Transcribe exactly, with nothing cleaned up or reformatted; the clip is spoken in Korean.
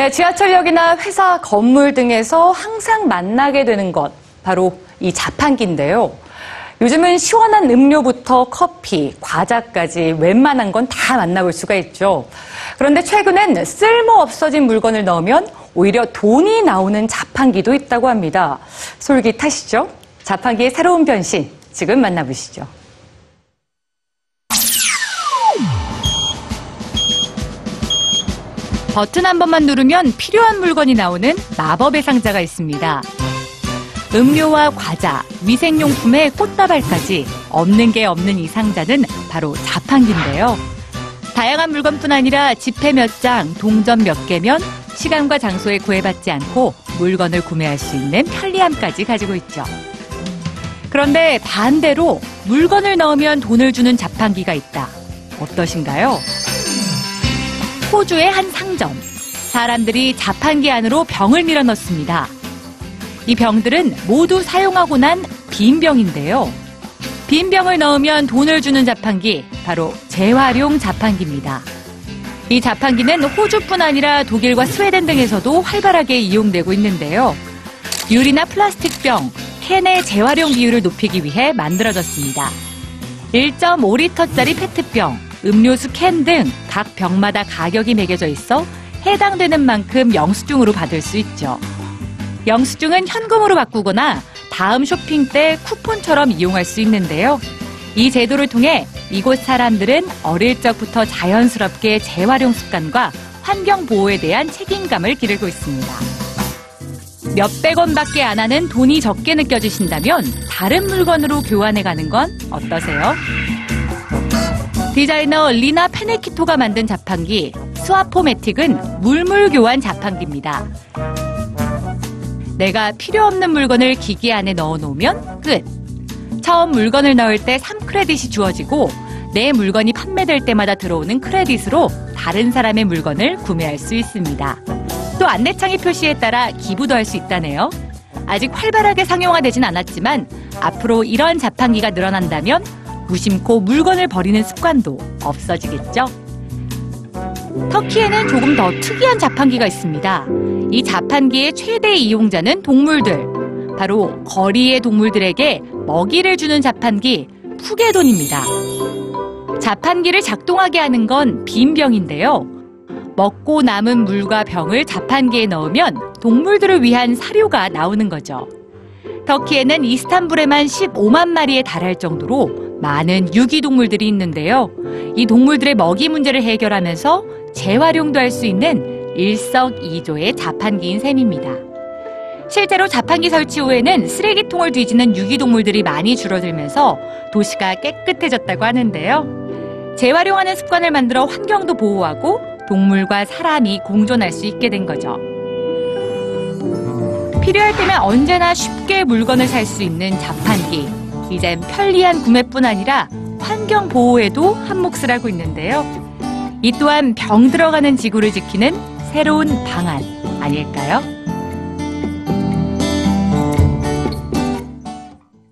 네, 지하철역이나 회사 건물 등에서 항상 만나게 되는 것, 바로 이 자판기인데요. 요즘은 시원한 음료부터 커피, 과자까지 웬만한 건 다 만나볼 수가 있죠. 그런데 최근엔 쓸모없어진 물건을 넣으면 오히려 돈이 나오는 자판기도 있다고 합니다. 솔깃하시죠? 자판기의 새로운 변신, 지금 만나보시죠. 버튼 한 번만 누르면 필요한 물건이 나오는 마법의 상자가 있습니다. 음료와 과자, 위생용품에 꽃다발까지 없는 게 없는 이 상자는 바로 자판기인데요. 다양한 물건뿐 아니라 지폐 몇 장, 동전 몇 개면 시간과 장소에 구애받지 않고 물건을 구매할 수 있는 편리함까지 가지고 있죠. 그런데 반대로 물건을 넣으면 돈을 주는 자판기가 있다. 어떠신가요? 호주의 한 상점. 사람들이 자판기 안으로 병을 밀어 넣습니다. 이 병들은 모두 사용하고 난 빈 병인데요. 빈 병을 넣으면 돈을 주는 자판기, 바로 재활용 자판기입니다. 이 자판기는 호주뿐 아니라 독일과 스웨덴 등에서도 활발하게 이용되고 있는데요. 유리나 플라스틱 병, 캔의 재활용 비율을 높이기 위해 만들어졌습니다. 일 점 오 리터짜리 페트병, 음료수 캔 등 각 병마다 가격이 매겨져 있어 해당되는 만큼 영수증으로 받을 수 있죠. 영수증은 현금으로 바꾸거나 다음 쇼핑 때 쿠폰처럼 이용할 수 있는데요. 이 제도를 통해 이곳 사람들은 어릴 적부터 자연스럽게 재활용 습관과 환경 보호에 대한 책임감을 기르고 있습니다. 몇백 원밖에 안 하는 돈이 적게 느껴지신다면 다른 물건으로 교환해가는 건 어떠세요? 디자이너 리나 페네키토가 만든 자판기, 스와포매틱은 물물교환 자판기입니다. 내가 필요 없는 물건을 기계 안에 넣어놓으면 끝. 처음 물건을 넣을 때 삼 크레딧이 주어지고 내 물건이 판매될 때마다 들어오는 크레딧으로 다른 사람의 물건을 구매할 수 있습니다. 또 안내창의 표시에 따라 기부도 할 수 있다네요. 아직 활발하게 상용화되진 않았지만 앞으로 이런 자판기가 늘어난다면 무심코 물건을 버리는 습관도 없어지겠죠. 터키에는 조금 더 특이한 자판기가 있습니다. 이 자판기의 최대 이용자는 동물들. 바로 거리의 동물들에게 먹이를 주는 자판기, 푸게돈입니다. 자판기를 작동하게 하는 건 빈 병인데요. 먹고 남은 물과 병을 자판기에 넣으면 동물들을 위한 사료가 나오는 거죠. 터키에는 이스탄불에만 십오만 마리에 달할 정도로 많은 유기동물들이 있는데요. 이 동물들의 먹이 문제를 해결하면서 재활용도 할 수 있는 일석이조의 자판기인 셈입니다. 실제로 자판기 설치 후에는 쓰레기통을 뒤지는 유기동물들이 많이 줄어들면서 도시가 깨끗해졌다고 하는데요. 재활용하는 습관을 만들어 환경도 보호하고 동물과 사람이 공존할 수 있게 된 거죠. 필요할 때면 언제나 쉽게 물건을 살 수 있는 자판기. 이젠 편리한 구매뿐 아니라 환경 보호에도 한몫을 하고 있는데요. 이 또한 병 들어가는 지구를 지키는 새로운 방안 아닐까요?